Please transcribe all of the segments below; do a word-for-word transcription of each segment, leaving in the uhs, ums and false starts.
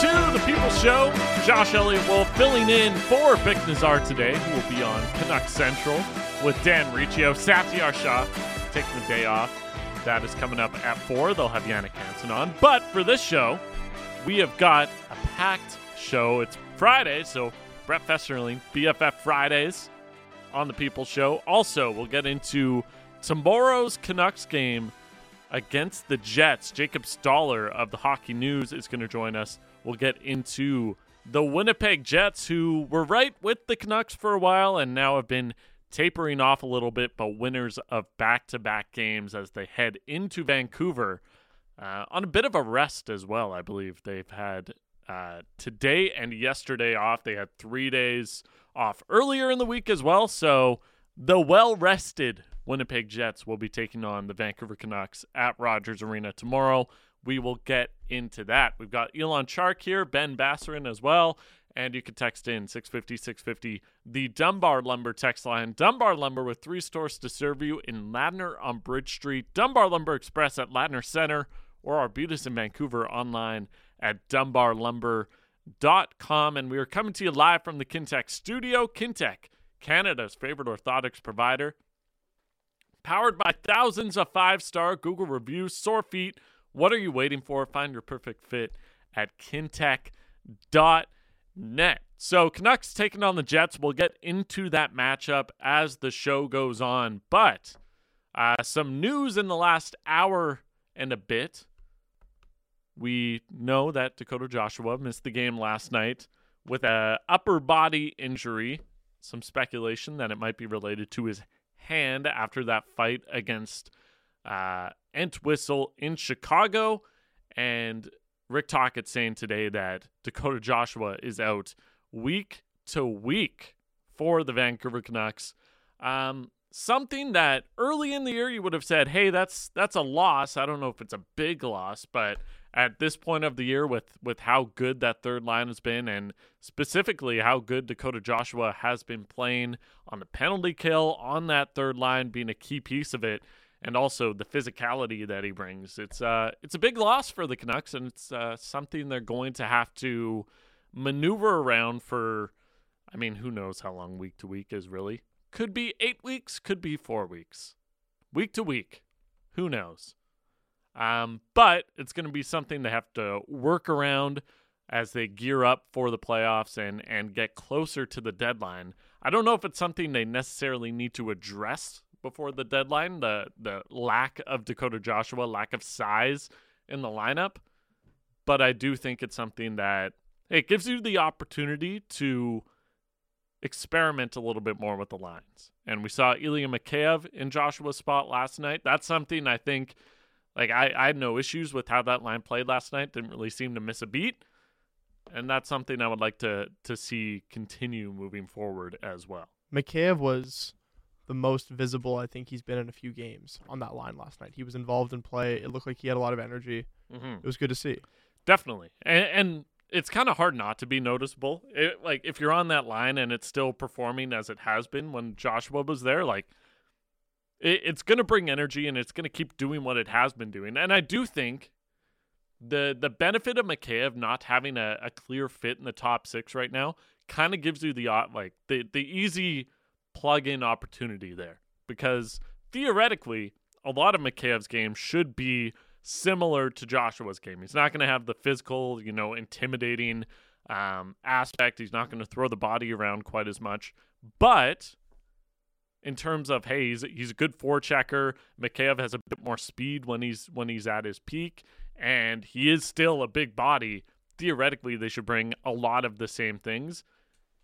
to The People's Show. Josh Elliott-Wolfe filling in for Vic Nazar today, who will be on Canuck Central with Dan Riccio. Satyar Shah taking the day off. That is coming up at four. They'll have Yannick Hansen on. But for this show, we have got a packed show. It's Friday, so Brett Festerling, B F F Fridays on The People's Show. Also, we'll get into tomorrow's Canucks game against the Jets. Jacob Stoller of The Hockey News is going to join us. We'll get into the Winnipeg Jets, who were right with the Canucks for a while and now have been tapering off a little bit, but winners of back-to-back games as they head into Vancouver uh, on a bit of a rest as well, I believe. They've had uh, today and yesterday off. They had three days off earlier in the week as well, so the well-rested Winnipeg Jets will be taking on the Vancouver Canucks at Rogers Arena tomorrow. We will get into that. We've got Elon Chark here, Ben Basserin as well, and you can text in six fifty, six fifty, the Dunbar Lumber text line. Dunbar Lumber with three stores to serve you in Ladner on Bridge Street, Dunbar Lumber Express at Ladner Center, or Arbutus in Vancouver online at dunbar lumber dot com. And we are coming to you live from the Kintec studio. Kintec, Canada's favorite orthotics provider. Powered by thousands of five-star Google reviews, sore feet. What are you waiting for? Find your perfect fit at kintec dot net. So Canucks taking on the Jets. We'll get into that matchup as the show goes on. But uh, some news in the last hour and a bit. We know that Dakota Joshua missed the game last night with an upper body injury. Some speculation that it might be related to his hand after that fight against uh, Entwistle in Chicago. And Rick Tocchet saying today that Dakota Joshua is out week to week for the Vancouver Canucks. Um, something that early in the year you would have said, hey, that's that's a loss. I don't know if it's a big loss, but at this point of the year with, with how good that third line has been and specifically how good Dakota Joshua has been playing on the penalty kill, on that third line being a key piece of it, and also the physicality that he brings. It's uh, it's a big loss for the Canucks, and it's uh, something they're going to have to maneuver around for, I mean, who knows how long week to week is really. Could be eight weeks, could be four weeks. Week to week, who knows? Um, but it's going to be something they have to work around as they gear up for the playoffs and, and get closer to the deadline. I don't know if it's something they necessarily need to address before the deadline, the, the lack of Dakota Joshua, lack of size in the lineup. But I do think it's something that it gives you the opportunity to experiment a little bit more with the lines. And we saw Ilya Mikheyev in Joshua's spot last night. That's something I think... Like, I, I had no issues with how that line played last night. Didn't really seem to miss a beat. And that's something I would like to to see continue moving forward as well. Mikheyev was the most visible I think he's been in a few games on that line last night. He was involved in play. It looked like he had a lot of energy. Mm-hmm. It was good to see. Definitely. And, and it's kind of hard not to be noticeable. It, like, if you're on that line and it's still performing as it has been when Joshua was there, like, it's going to bring energy, and it's going to keep doing what it has been doing. And I do think the the benefit of Mikheyev not having a, a clear fit in the top six right now kind of gives you the like the, the easy plug-in opportunity there. Because theoretically, a lot of Mikheyev's game should be similar to Joshua's game. He's not going to have the physical, you know, intimidating um, aspect. He's not going to throw the body around quite as much. But in terms of, hey, he's, he's a good forechecker. Mikheyev has a bit more speed when he's when he's at his peak, and he is still a big body. Theoretically, they should bring a lot of the same things.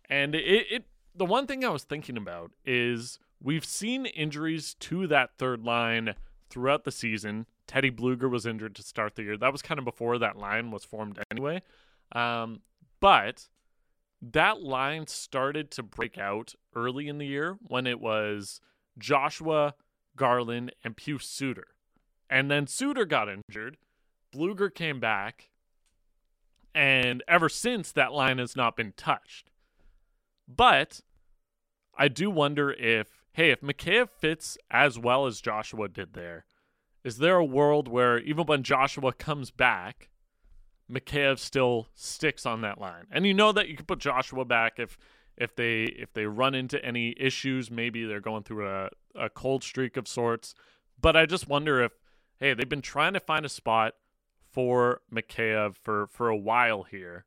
And it, it the one thing I was thinking about is we've seen injuries to that third line throughout the season. Teddy Bluger was injured to start the year. That was kind of before that line was formed anyway. Um, but that line started to break out early in the year when it was Joshua, Garland, and Pius Suter. And then Suter got injured. Bluger came back. And ever since, that line has not been touched. But I do wonder if, hey, if Mikheyev fits as well as Joshua did there, is there a world where even when Joshua comes back, Mikheyev still sticks on that line. And you know that you can put Joshua back if if they if they run into any issues. Maybe they're going through a, a cold streak of sorts. But I just wonder if, hey, they've been trying to find a spot for Mikheyev for, for a while here.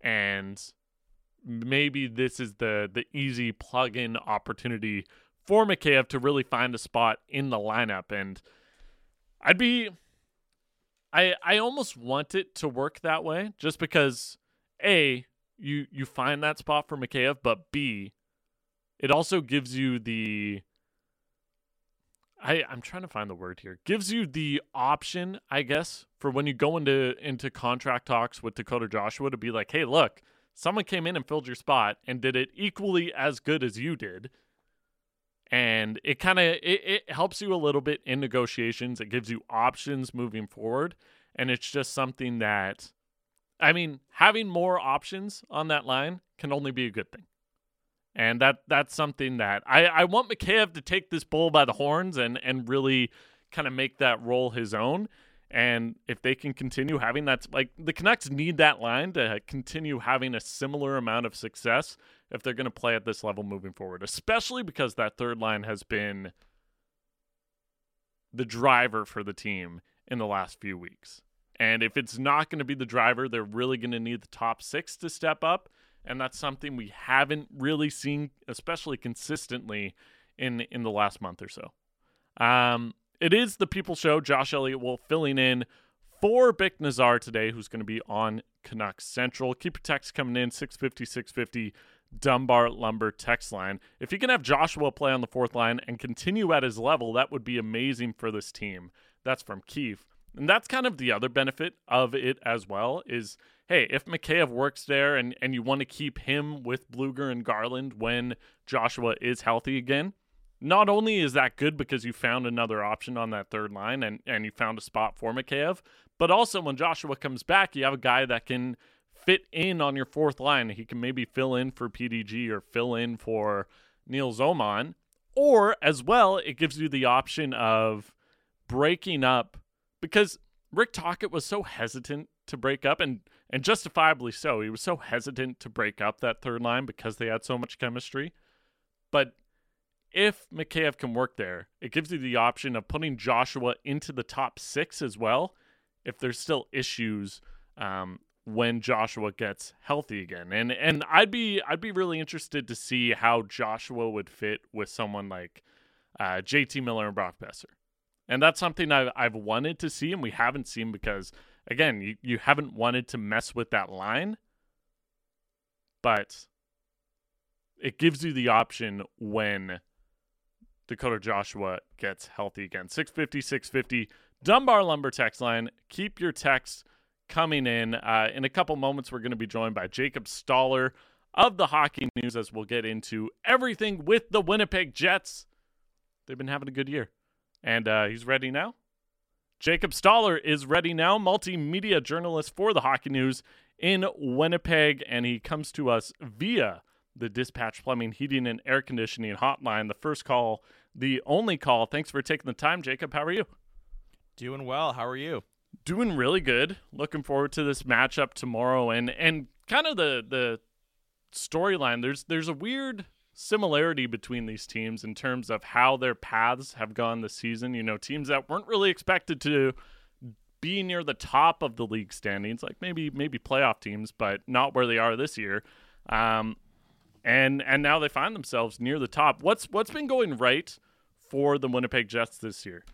And maybe this is the, the easy plug-in opportunity for Mikheyev to really find a spot in the lineup. And I'd be... I, I almost want it to work that way just because, A, you you find that spot for Mikheyev, but B, it also gives you the... I, I'm trying to find the word here. Gives you the option, I guess, for when you go into, into contract talks with Dakota Joshua to be like, hey, look, someone came in and filled your spot and did it equally as good as you did. And it kind of it, it helps you a little bit in negotiations. It gives you options moving forward. And it's just something that, I mean, having more options on that line can only be a good thing. And that that's something that I, I want Mikheyev to take this bull by the horns and, and really kind of make that role his own. And if they can continue having that, like the Canucks need that line to continue having a similar amount of success if they're going to play at this level moving forward, especially because that third line has been the driver for the team in the last few weeks. And if it's not going to be the driver, they're really going to need the top six to step up. And that's something we haven't really seen, especially consistently in, in the last month or so. Um, It is the People Show. Josh Elliott-Wolfe filling in for Vic Nazar today, who's going to be on Canucks Central. Keep your text coming in, six fifty, six fifty, Dunbar Lumber text line. If you can have Joshua play on the fourth line and continue at his level, that would be amazing for this team. That's from Keith. And that's kind of the other benefit of it as well is, hey, if Mikheyev works there and, and you want to keep him with Bluger and Garland when Joshua is healthy again, not only is that good because you found another option on that third line and, and you found a spot for Mikheyev, but also when Joshua comes back, you have a guy that can fit in on your fourth line. He can maybe fill in for P D G or fill in for Neil Zoman. Or as well, it gives you the option of breaking up because Rick Tocchet was so hesitant to break up and, and justifiably so. He was so hesitant to break up that third line because they had so much chemistry. But if Mikheyev can work there, it gives you the option of putting Joshua into the top six as well if there's still issues um, when Joshua gets healthy again. And and I'd be I'd be really interested to see how Joshua would fit with someone like uh, J T Miller and Brock Besser. And that's something I've, I've wanted to see and we haven't seen because, again, you, you haven't wanted to mess with that line. But it gives you the option when Dakota Joshua gets healthy again. six fifty, six fifty Dunbar Lumber text line. Keep your text coming in. Uh, in a couple moments, we're going to be joined by Jacob Stoller of The Hockey News as we'll get into everything with the Winnipeg Jets. They've been having a good year. And uh, he's ready now. Jacob Stoller is ready now. Multimedia journalist for The Hockey News in Winnipeg. And he comes to us via the Dispatch Plumbing, Heating, and Air Conditioning Hotline. The first call, the only call. Thanks for taking the time, Jacob. How are you? Doing well. How are you? Doing really good. Looking forward to this matchup tomorrow. And and kind of the the storyline, there's there's a weird similarity between these teams in terms of how their paths have gone this season. You know, teams that weren't really expected to be near the top of the league standings, like maybe maybe playoff teams, but not where they are this year. Um And and now they find themselves near the top. What's what's been going right for the Winnipeg Jets this year?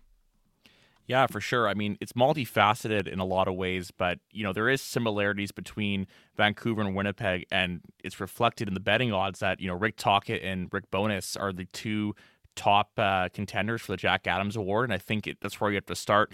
Yeah, for sure. I mean, it's multifaceted in a lot of ways, but you know there is similarities between Vancouver and Winnipeg, and it's reflected in the betting odds that you know Rick Tocchet and Rick Bowness are the two top uh, contenders for the Jack Adams Award, and I think it, that's where you have to start.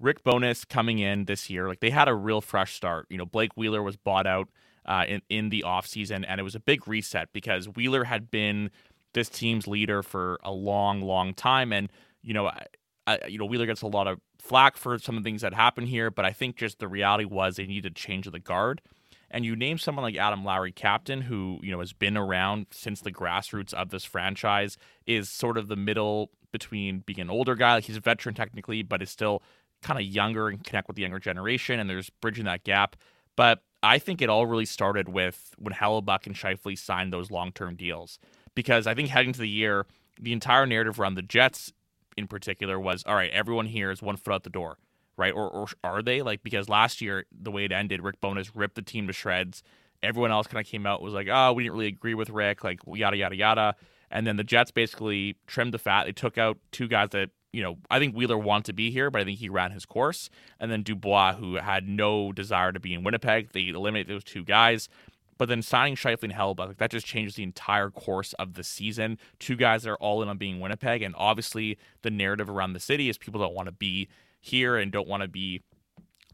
Rick Bowness coming in this year, like they had a real fresh start. You know, Blake Wheeler was bought out Uh, in, in the offseason, and it was a big reset because Wheeler had been this team's leader for a long, long time. And, you know, I, I, you know, Wheeler gets a lot of flack for some of the things that happened here, but I think just the reality was they needed a change of the guard. And you name someone like Adam Lowry, captain, who, you know, has been around since the grassroots of this franchise, is sort of the middle between being an older guy, like he's a veteran technically, but is still kind of younger and connect with the younger generation, and there's bridging that gap. But I think it all really started with when Hellebuyck and Shifley signed those long-term deals, because I think heading into the year, the entire narrative around the Jets in particular was, all right, everyone here is one foot out the door, right? Or, or are they? Like, because last year, the way it ended, Rick Bowness ripped the team to shreds. Everyone else kind of came out was like, oh, we didn't really agree with Rick, like yada, yada, yada. And then the Jets basically trimmed the fat. They took out two guys that, you know, I think Wheeler wanted to be here, but I think he ran his course. And then Dubois, who had no desire to be in Winnipeg, they eliminated those two guys. But then signing Shifley and Hellebuyck, like, that just changes the entire course of the season. Two guys that are all in on being Winnipeg. And obviously the narrative around the city is people don't want to be here and don't want to be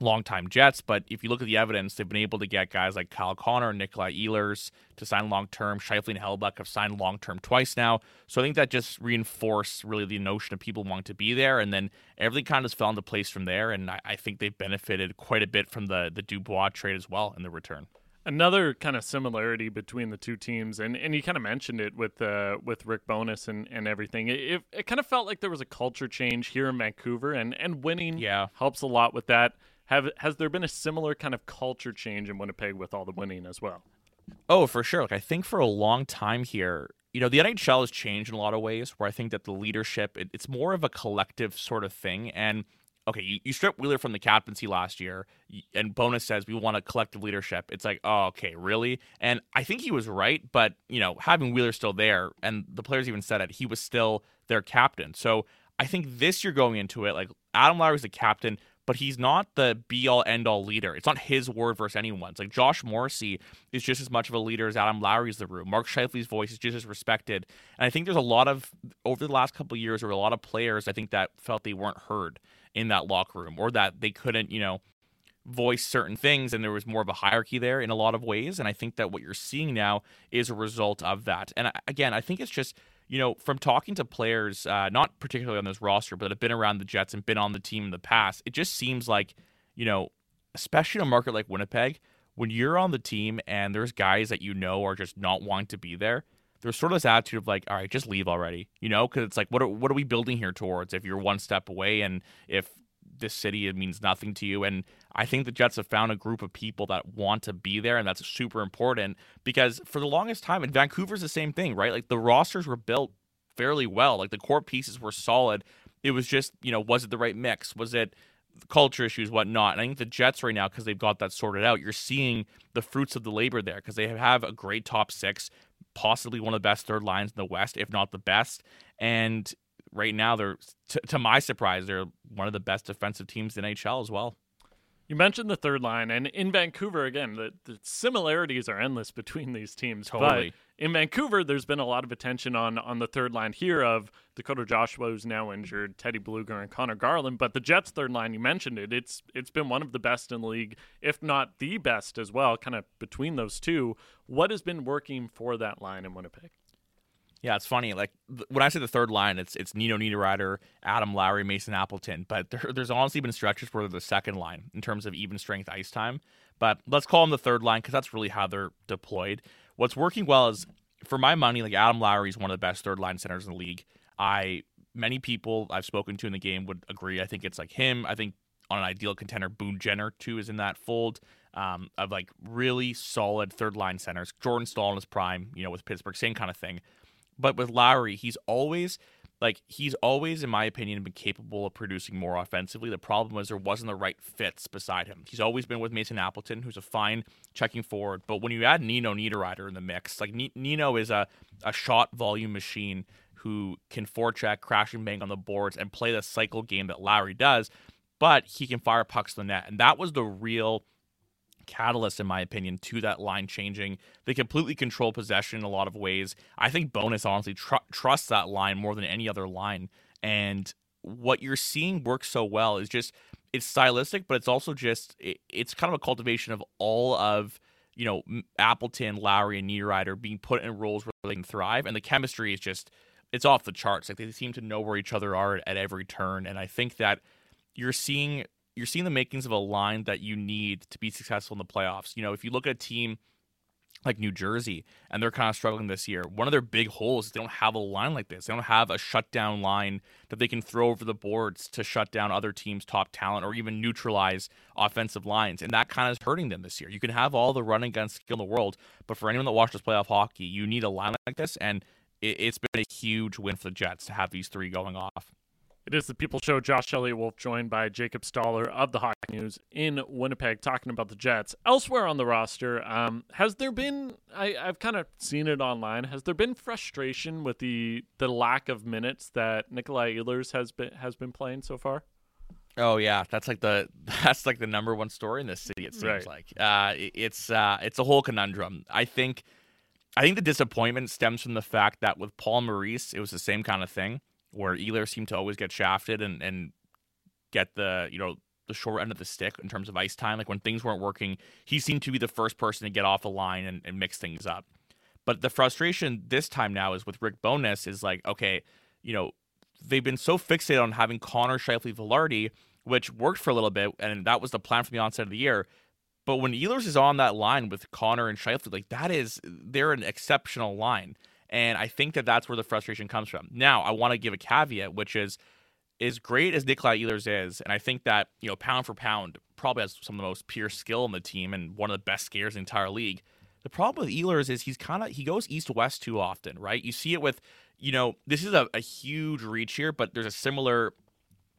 longtime Jets. But if you look at the evidence, they've been able to get guys like Kyle Connor and Nikolai Ehlers to sign long-term. Shifley and Hellebuyck have signed long-term twice now. So I think that just reinforced really the notion of people wanting to be there. And then everything kind of just fell into place from there. And I, I think they've benefited quite a bit from the, the Dubois trade as well in the return. Another kind of similarity between the two teams, and, and you kind of mentioned it with uh, with Rick Bowness and, and everything, it, it, it kind of felt like there was a culture change here in Vancouver, and, and winning yeah. helps a lot with that. Have Has there been a similar kind of culture change in Winnipeg with all the winning as well? Oh, for sure. Like, I think for a long time here, you know, the N H L has changed in a lot of ways, where I think that the leadership, it, it's more of a collective sort of thing, and okay, you, you strip Wheeler from the captaincy last year, and Bowness says we want a collective leadership. It's like, oh, okay, really? And I think he was right, but, you know, having Wheeler still there, and the players even said it, he was still their captain. So I think this year going into it, like, Adam Lowry's the captain, but he's not the be-all, end-all leader. It's not his word versus anyone's. Like, Josh Morrissey is just as much of a leader as Adam Lowry's the room. Mark Scheifele's voice is just as respected. And I think there's a lot of, over the last couple of years, there were a lot of players, I think, that felt they weren't heard in that locker room, or that they couldn't, you know, voice certain things, and there was more of a hierarchy there in a lot of ways. And I think that what you're seeing now is a result of that. And again, I think it's just, you know, from talking to players, uh, not particularly on this roster, but that have been around the Jets and been on the team in the past, it just seems like, you know, especially in a market like Winnipeg, when you're on the team and there's guys that you know are just not wanting to be there, there's sort of this attitude of like, all right, just leave already, you know, because it's like, what are, what are we building here towards if you're one step away and if this city, it means nothing to you? And I think the Jets have found a group of people that want to be there, and that's super important, because for the longest time, and Vancouver's the same thing, right? Like, the rosters were built fairly well. Like, the core pieces were solid. It was just, you know, was it the right mix? Was it culture issues, whatnot? And I think the Jets right now, because they've got that sorted out, you're seeing the fruits of the labor there, because they have a great top six, possibly one of the best third lines in the West, if not the best. And right now, they're t- to my surprise, they're one of the best defensive teams in N H L as well. You mentioned the third line, and in Vancouver, again, the, the similarities are endless between these teams. Totally. But in Vancouver, there's been a lot of attention on on the third line here of Dakota Joshua, who's now injured, Teddy Bluger, and Connor Garland. But the Jets' third line, you mentioned it, it's it's been one of the best in the league, if not the best as well, kind of between those two. What has been working for that line in Winnipeg? Yeah, it's funny. Like, th- when I say the third line, it's it's Nino Niederreiter, Adam Lowry, Mason Appleton. But there, there's honestly been stretches where they're the second line in terms of even strength ice time. But let's call them the third line because that's really how they're deployed. What's working well is, for my money, like, Adam Lowry is one of the best third line centers in the league. I many people I've spoken to in the game would agree. I think it's like him. I think on an ideal contender, Boone Jenner too is in that fold. Um, of like really solid third line centers. Jordan Staal in his prime, you know, with Pittsburgh, same kind of thing. But with Lowry, he's always, like, he's always, in my opinion, been capable of producing more offensively. The problem was there wasn't the right fits beside him. He's always been with Mason Appleton, who's a fine checking forward. But when you add Nino Niederreiter in the mix, like, N- Nino is a, a shot volume machine who can forecheck, crash and bang on the boards, and play the cycle game that Lowry does, but he can fire pucks to the net. And that was the real catalyst, in my opinion, to that line changing. They completely control possession in a lot of ways. I think Bowness honestly tr- trusts that line more than any other line. And what you're seeing work so well is just, it's stylistic, but it's also just, it, it's kind of a cultivation of all of, you know, Appleton, Lowry, and Niederreiter being put in roles where they can thrive. And the chemistry is just, it's off the charts. Like, they seem to know where each other are at every turn. And I think that you're seeing you're seeing the makings of a line that you need to be successful in the playoffs. You know, if you look at a team like New Jersey, and they're kind of struggling this year. One of their big holes is they don't have a line like this. They don't have a shutdown line that they can throw over the boards to shut down other teams' top talent or even neutralize offensive lines, and that kind of is hurting them this year. You can have all the running gun skill in the world, but for anyone that watches playoff hockey, you need a line like this, and it's been a huge win for the Jets to have these three going off. It is the People Show. Josh Elliott-Wolfe joined by Jacob Stoller of The Hockey News in Winnipeg talking about the Jets. Elsewhere on the roster, um, has there been, I, I've kind of seen it online, has there been frustration with the the lack of minutes that Nikolai Ehlers has been has been playing so far? Oh yeah, that's like the that's like the number one story in this city, it seems right. like. Uh, it, it's uh, it's a whole conundrum. I think I think the disappointment stems from the fact that with Paul Maurice, it was the same kind of thing, where Ehlers seemed to always get shafted and, and get the, you know, the short end of the stick in terms of ice time. Like when things weren't working, he seemed to be the first person to get off the line and, and mix things up. But the frustration this time now is with Rick Bowness is like, okay, you know, they've been so fixated on having Connor, Shifley, Velarde, which worked for a little bit, and that was the plan from the onset of the year. But when Ehlers is on that line with Connor and Shifley, like that is, they're an exceptional line. And I think that that's where the frustration comes from. Now, I want to give a caveat, which is, as great as Nikolai Ehlers is, and I think that, you know, pound for pound, probably has some of the most pure skill on the team and one of the best skaters in the entire league. The problem with Ehlers is he's kind of, he goes east-west too often, right? You see it with, you know, this is a, a huge reach here, but there's a similar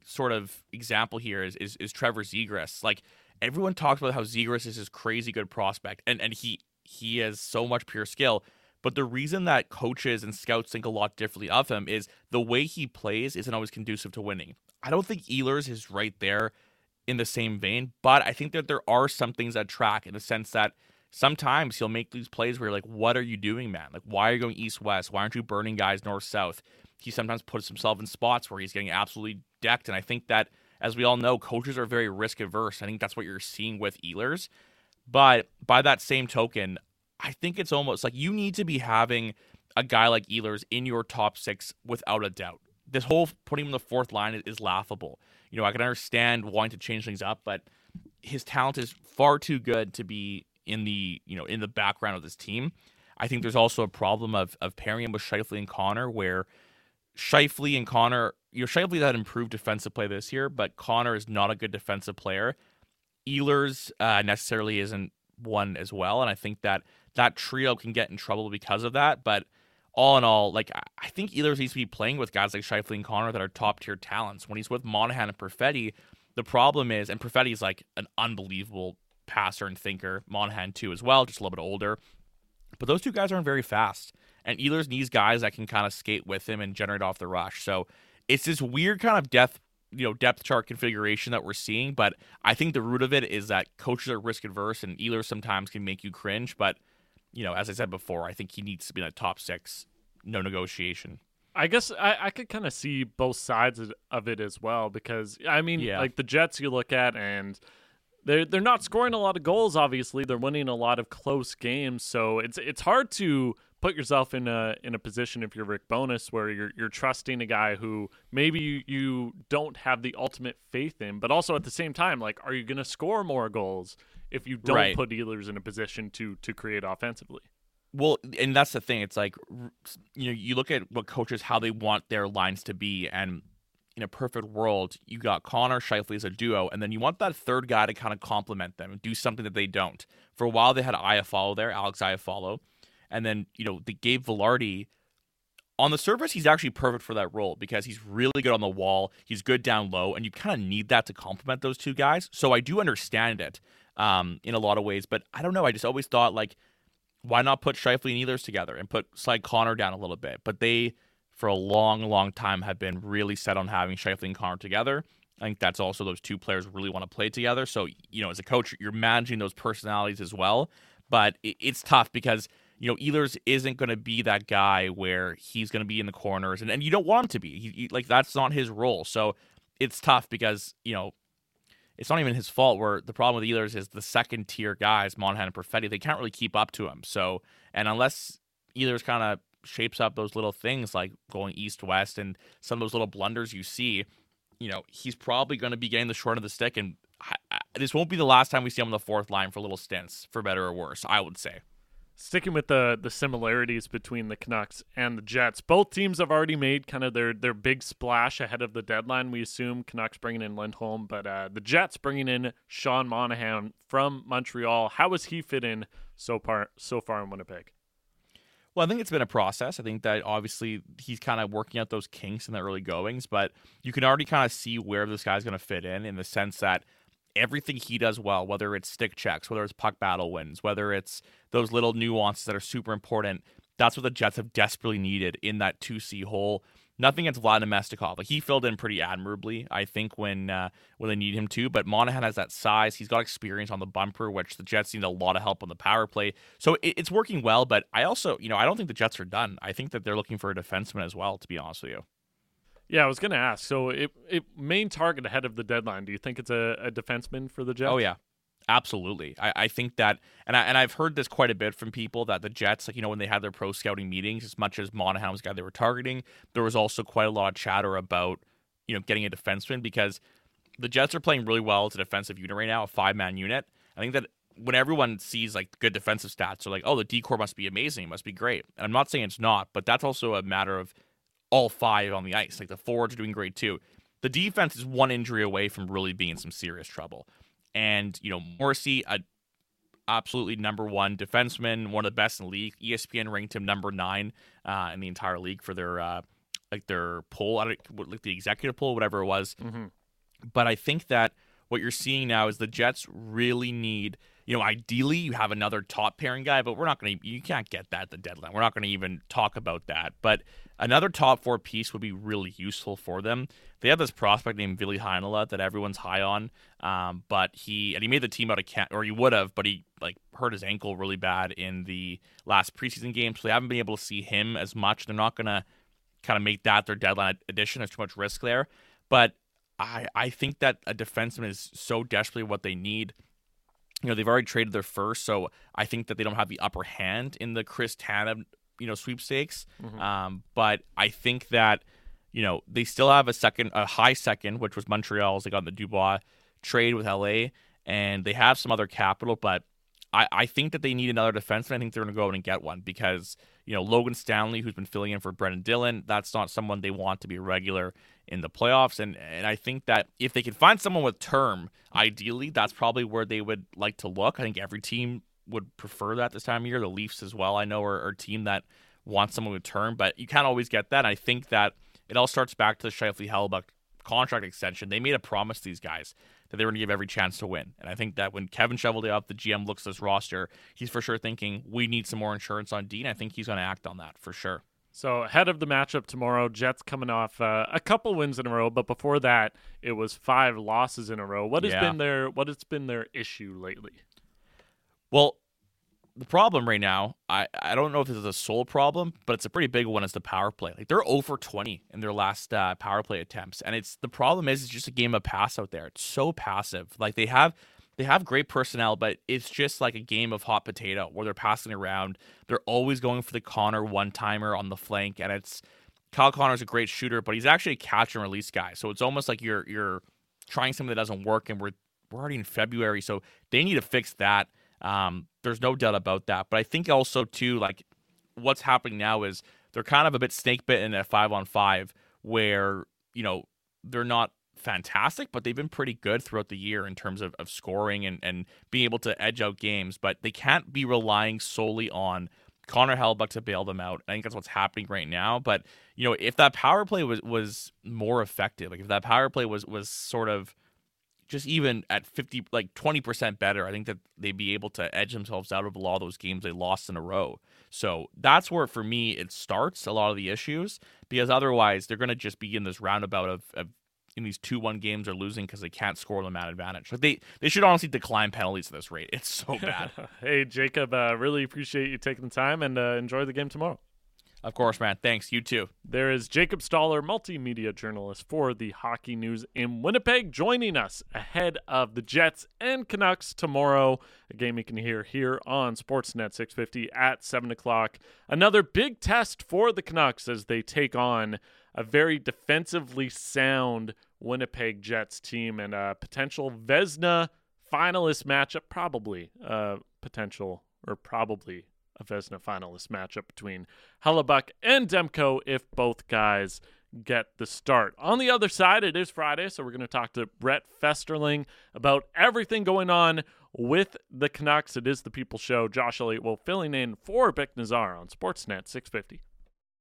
sort of example here is is, is Trevor Zegras. Like, everyone talks about how Zegras is this crazy good prospect, and, and he he has so much pure skill. But the reason that coaches and scouts think a lot differently of him is the way he plays isn't always conducive to winning. I don't think Ehlers is right there in the same vein, but I think that there are some things that track in the sense that sometimes he'll make these plays where you're like, what are you doing, man? Like, why are you going east-west? Why aren't you burning guys north-south? He sometimes puts himself in spots where he's getting absolutely decked, and I think that, as we all know, coaches are very risk-averse. I think that's what you're seeing with Ehlers. But by that same token, I think it's almost like you need to be having a guy like Ehlers in your top six without a doubt. This whole putting him in the fourth line is laughable. You know, I can understand wanting to change things up, but his talent is far too good to be in the, you know, in the background of this team. I think there's also a problem of of pairing him with Shifley and Connor, where Shifley and Connor, you know, Shifley's had improved defensive play this year, but Connor is not a good defensive player. Ehlers uh, necessarily isn't one as well, and I think that that trio can get in trouble because of that. But all in all, like, I think Ehlers needs to be playing with guys like Shifley and Connor that are top-tier talents. When he's with Monahan and Perfetti, the problem is, and Perfetti's like an unbelievable passer and thinker, Monahan too as well, just a little bit older. But those two guys aren't very fast, and Ehlers needs guys that can kind of skate with him and generate off the rush. So it's this weird kind of depth, you know, depth chart configuration that we're seeing, but I think the root of it is that coaches are risk-averse, and Ehlers sometimes can make you cringe, but you know, as I said before, I think he needs to be in that top six, no negotiation. I guess I, I could kind of see both sides of it as well, because, I mean, yeah. like the Jets you look at, and they're, they're not scoring a lot of goals, obviously. They're winning a lot of close games, so it's it's hard to put yourself in a in a position if you're Rick Bowness where you're you're trusting a guy who maybe you, you don't have the ultimate faith in, but also at the same time, like, are you going to score more goals if you don't right. put Ehlers in a position to to create offensively? Well, and that's the thing. It's like, you know, you look at what coaches, how they want their lines to be, and in a perfect world, you got Connor, Shifley as a duo, and then you want that third guy to kind of complement them and do something that they don't. For a while, they had Iafallo there, Alex Iafallo. And then, you know, they gave Velarde, on the surface, he's actually perfect for that role because he's really good on the wall. He's good down low, and you kind of need that to complement those two guys. So I do understand it um, in a lot of ways, but I don't know. I just always thought, like, why not put Shifley and Ehlers together and put slide Connor down a little bit? But they, for a long, long time, have been really set on having Shifley and Connor together. I think that's also those two players really want to play together. So, you know, as a coach, you're managing those personalities as well. But it's tough because, you know, Ehlers isn't going to be that guy where he's going to be in the corners, and, and you don't want him to be. He, he, like, that's not his role. So it's tough because, you know, it's not even his fault where the problem with Ehlers is the second-tier guys, Monahan and Perfetti, they can't really keep up to him. So, and unless Ehlers kind of shapes up those little things like going east-west and some of those little blunders you see, you know, he's probably going to be getting the short end of the stick, and I, I, this won't be the last time we see him on the fourth line for little stints, for better or worse, I would say. Sticking with the the similarities between the Canucks and the Jets, both teams have already made kind of their, their big splash ahead of the deadline. We assume Canucks bringing in Lindholm, but uh, the Jets bringing in Sean Monahan from Montreal. How has he fit in so far, so far in Winnipeg? Well, I think it's been a process. I think that obviously he's kind of working out those kinks in the early goings, but you can already kind of see where this guy's going to fit in, in the sense that everything he does well, whether it's stick checks, whether it's puck battle wins, whether it's those little nuances that are super important, that's what the Jets have desperately needed in that two C hole. Nothing against Vladimir Mestikov. Like, he filled in pretty admirably, I think, when uh, when they need him to. But Monahan has that size. He's got experience on the bumper, which the Jets need a lot of help on the power play. So it, it's working well. But I also, you know, I don't think the Jets are done. I think that they're looking for a defenseman as well, to be honest with you. Yeah, I was going to ask. So, it, it main target ahead of the deadline, do you think it's a, a defenseman for the Jets? Oh, yeah. Absolutely. I, I think that, and, I, and I've heard this quite a bit from people, that the Jets, like, you know, when they had their pro scouting meetings, as much as Monahan was the guy they were targeting, there was also quite a lot of chatter about, you know, getting a defenseman, because the Jets are playing really well as a defensive unit right now, a five-man unit. I think that when everyone sees, like, good defensive stats, they're like, oh, the D-core must be amazing, it must be great. And I'm not saying it's not, but that's also a matter of all five on the ice. Like, the forwards are doing great too. The defense is one injury away from really being in some serious trouble. And, you know, Morrissey, a absolutely number one defenseman, one of the best in the league. E S P N ranked him number nine uh, in the entire league for their uh, like their poll, I don't, like the executive poll, whatever it was. Mm-hmm. But I think that what you're seeing now is the Jets really need, you know, ideally you have another top pairing guy, but we're not going to, you can't get that at the deadline. We're not going to even talk about that. But another top four piece would be really useful for them. They have this prospect named Ville Heinola that everyone's high on, um, but he, and he made the team out of, or he would have, but he like hurt his ankle really bad in the last preseason game. So they haven't been able to see him as much. They're not going to kind of make that their deadline addition. There's too much risk there. But I, I think that a defenseman is so desperately what they need. You know, they've already traded their first, so I think that they don't have the upper hand in the Chris Tanev, you know, sweepstakes. Mm-hmm. Um, but I think that, you know, they still have a second, a high second, which was Montreal's. They got the Dubois trade with L A, and they have some other capital. But I, I think that they need another defenseman. I think they're going to go out and get one, because, you know, Logan Stanley, who's been filling in for Brendan Dillon, that's not someone they want to be a regular in the playoffs. And and I think that if they could find someone with term, ideally, that's probably where they would like to look. I think every team would prefer that this time of year. The Leafs as well, I know, are, are a team that wants someone with term, but you can't always get that. And I think that it all starts back to the Shifley Hellebuyck contract extension. They made a promise to these guys that they were going to give every chance to win. And I think that when Kevin Cheveldayoff, the G M, looks at this roster, he's for sure thinking, we need some more insurance on Dean. I think he's going to act on that for sure. So ahead of the matchup tomorrow, Jets coming off uh, a couple wins in a row, but before that, it was five losses in a row. What has yeah. been their what has been their issue lately? Well, the problem right now, I, I don't know if this is a sole problem, but it's a pretty big one. Is the power play. Like, they're oh for twenty in their last uh, power play attempts, and it's the problem is it's just a game of pass out there. It's so passive. Like, they have. They have great personnel, but it's just like a game of hot potato where they're passing around. They're always going for the Connor one-timer on the flank, and it's Kyle Connor's a great shooter, but he's actually a catch-and-release guy. So it's almost like you're you're trying something that doesn't work, and we're we're already in February, so they need to fix that. Um, there's no doubt about that. But I think also, too, like, what's happening now is they're kind of a bit snake-bitten at five-on-five where, you know, they're not fantastic, but they've been pretty good throughout the year in terms of, of scoring and, and being able to edge out games, but they can't be relying solely on Connor Hellebuyck to bail them out. I think that's what's happening right now. But, you know, if that power play was, was more effective, like if that power play was, was sort of just even at fifty, like twenty percent better, I think that they'd be able to edge themselves out of a lot of those games they lost in a row. So that's where, for me, it starts a lot of the issues, because otherwise they're going to just be in this roundabout of, of in these two one games are losing because they can't score them at advantage. Like, they, they should honestly decline penalties at this rate. It's so bad. Hey, Jacob, uh, really appreciate you taking the time, and uh, enjoy the game tomorrow. Of course, man. Thanks. You too. There is Jacob Stoller, multimedia journalist for The Hockey News in Winnipeg, joining us ahead of the Jets and Canucks tomorrow, a game you can hear here on Sportsnet six fifty at seven o'clock. Another big test for the Canucks as they take on a very defensively sound Winnipeg Jets team, and a potential Vezina finalist matchup, probably uh, potential or probably a Vezina finalist matchup between Hellebuyck and Demko if both guys get the start. On the other side, it is Friday, so we're going to talk to Brett Festerling about everything going on with the Canucks. It is the People Show. Josh Elliott-Wolfe filling in for Vic Nazar on Sportsnet six fifty.